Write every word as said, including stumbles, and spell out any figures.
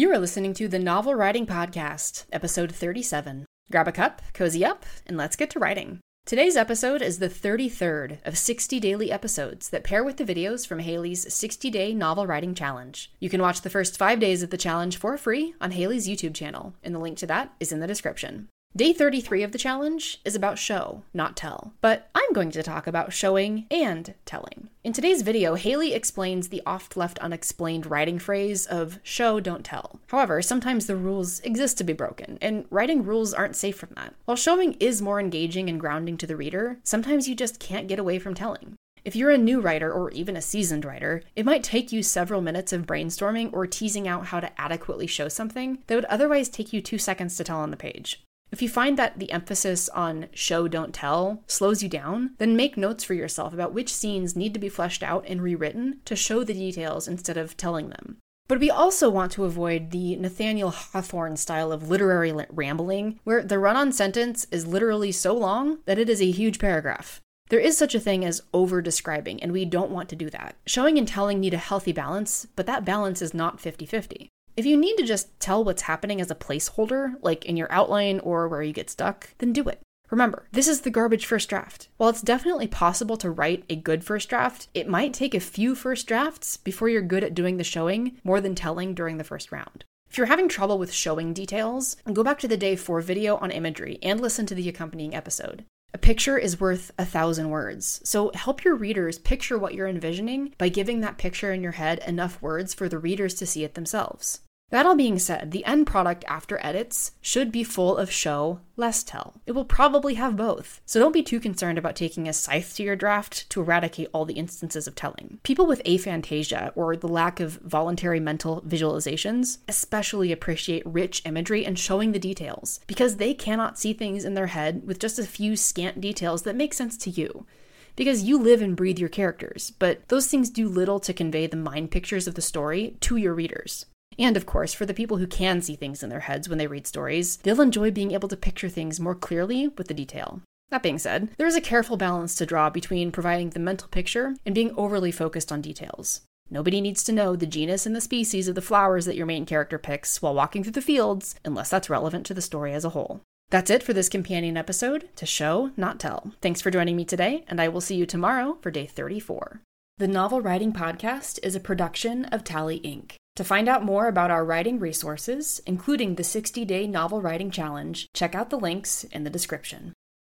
You are listening to the Novel Writing Podcast, episode thirty-seven. Grab a cup, cozy up, and let's get to writing. Today's episode is the thirty-third of sixty daily episodes that pair with the videos from Haley's sixty-day Novel Writing Challenge. You can watch the first five days of the challenge for free on Haley's YouTube channel, and the link to that is in the description. Day thirty-three of the challenge is about show, not tell, but I'm going to talk about showing and telling. In today's video, Haley explains the oft-left unexplained writing phrase of show, don't tell. However, sometimes the rules exist to be broken, and writing rules aren't safe from that. While showing is more engaging and grounding to the reader, sometimes you just can't get away from telling. If you're a new writer or even a seasoned writer, it might take you several minutes of brainstorming or teasing out how to adequately show something that would otherwise take you two seconds to tell on the page. If you find that the emphasis on show, don't tell slows you down, then make notes for yourself about which scenes need to be fleshed out and rewritten to show the details instead of telling them. But we also want to avoid the Nathaniel Hawthorne style of literary rambling, where the run-on sentence is literally so long that it is a huge paragraph. There is such a thing as over-describing, and we don't want to do that. Showing and telling need a healthy balance, but that balance is not fifty-fifty. If you need to just tell what's happening as a placeholder, like in your outline or where you get stuck, then do it. Remember, this is the garbage first draft. While it's definitely possible to write a good first draft, it might take a few first drafts before you're good at doing the showing more than telling during the first round. If you're having trouble with showing details, go back to the day four video on imagery and listen to the accompanying episode. A picture is worth a thousand words, so help your readers picture what you're envisioning by giving that picture in your head enough words for the readers to see it themselves. That all being said, the end product after edits should be full of show, less tell. It will probably have both, so don't be too concerned about taking a scythe to your draft to eradicate all the instances of telling. People with aphantasia, or the lack of voluntary mental visualizations, especially appreciate rich imagery and showing the details, because they cannot see things in their head with just a few scant details that make sense to you. Because you live and breathe your characters, but those things do little to convey the mind pictures of the story to your readers. And of course, for the people who can see things in their heads when they read stories, they'll enjoy being able to picture things more clearly with the detail. That being said, there is a careful balance to draw between providing the mental picture and being overly focused on details. Nobody needs to know the genus and the species of the flowers that your main character picks while walking through the fields, unless that's relevant to the story as a whole. That's it for this companion episode to Show, Not Tell. Thanks for joining me today, and I will see you tomorrow for day thirty-four. The Novel Writing Podcast is a production of Tally Incorporated. To find out more about our writing resources, including the sixty-day Novel Writing Challenge, check out the links in the description.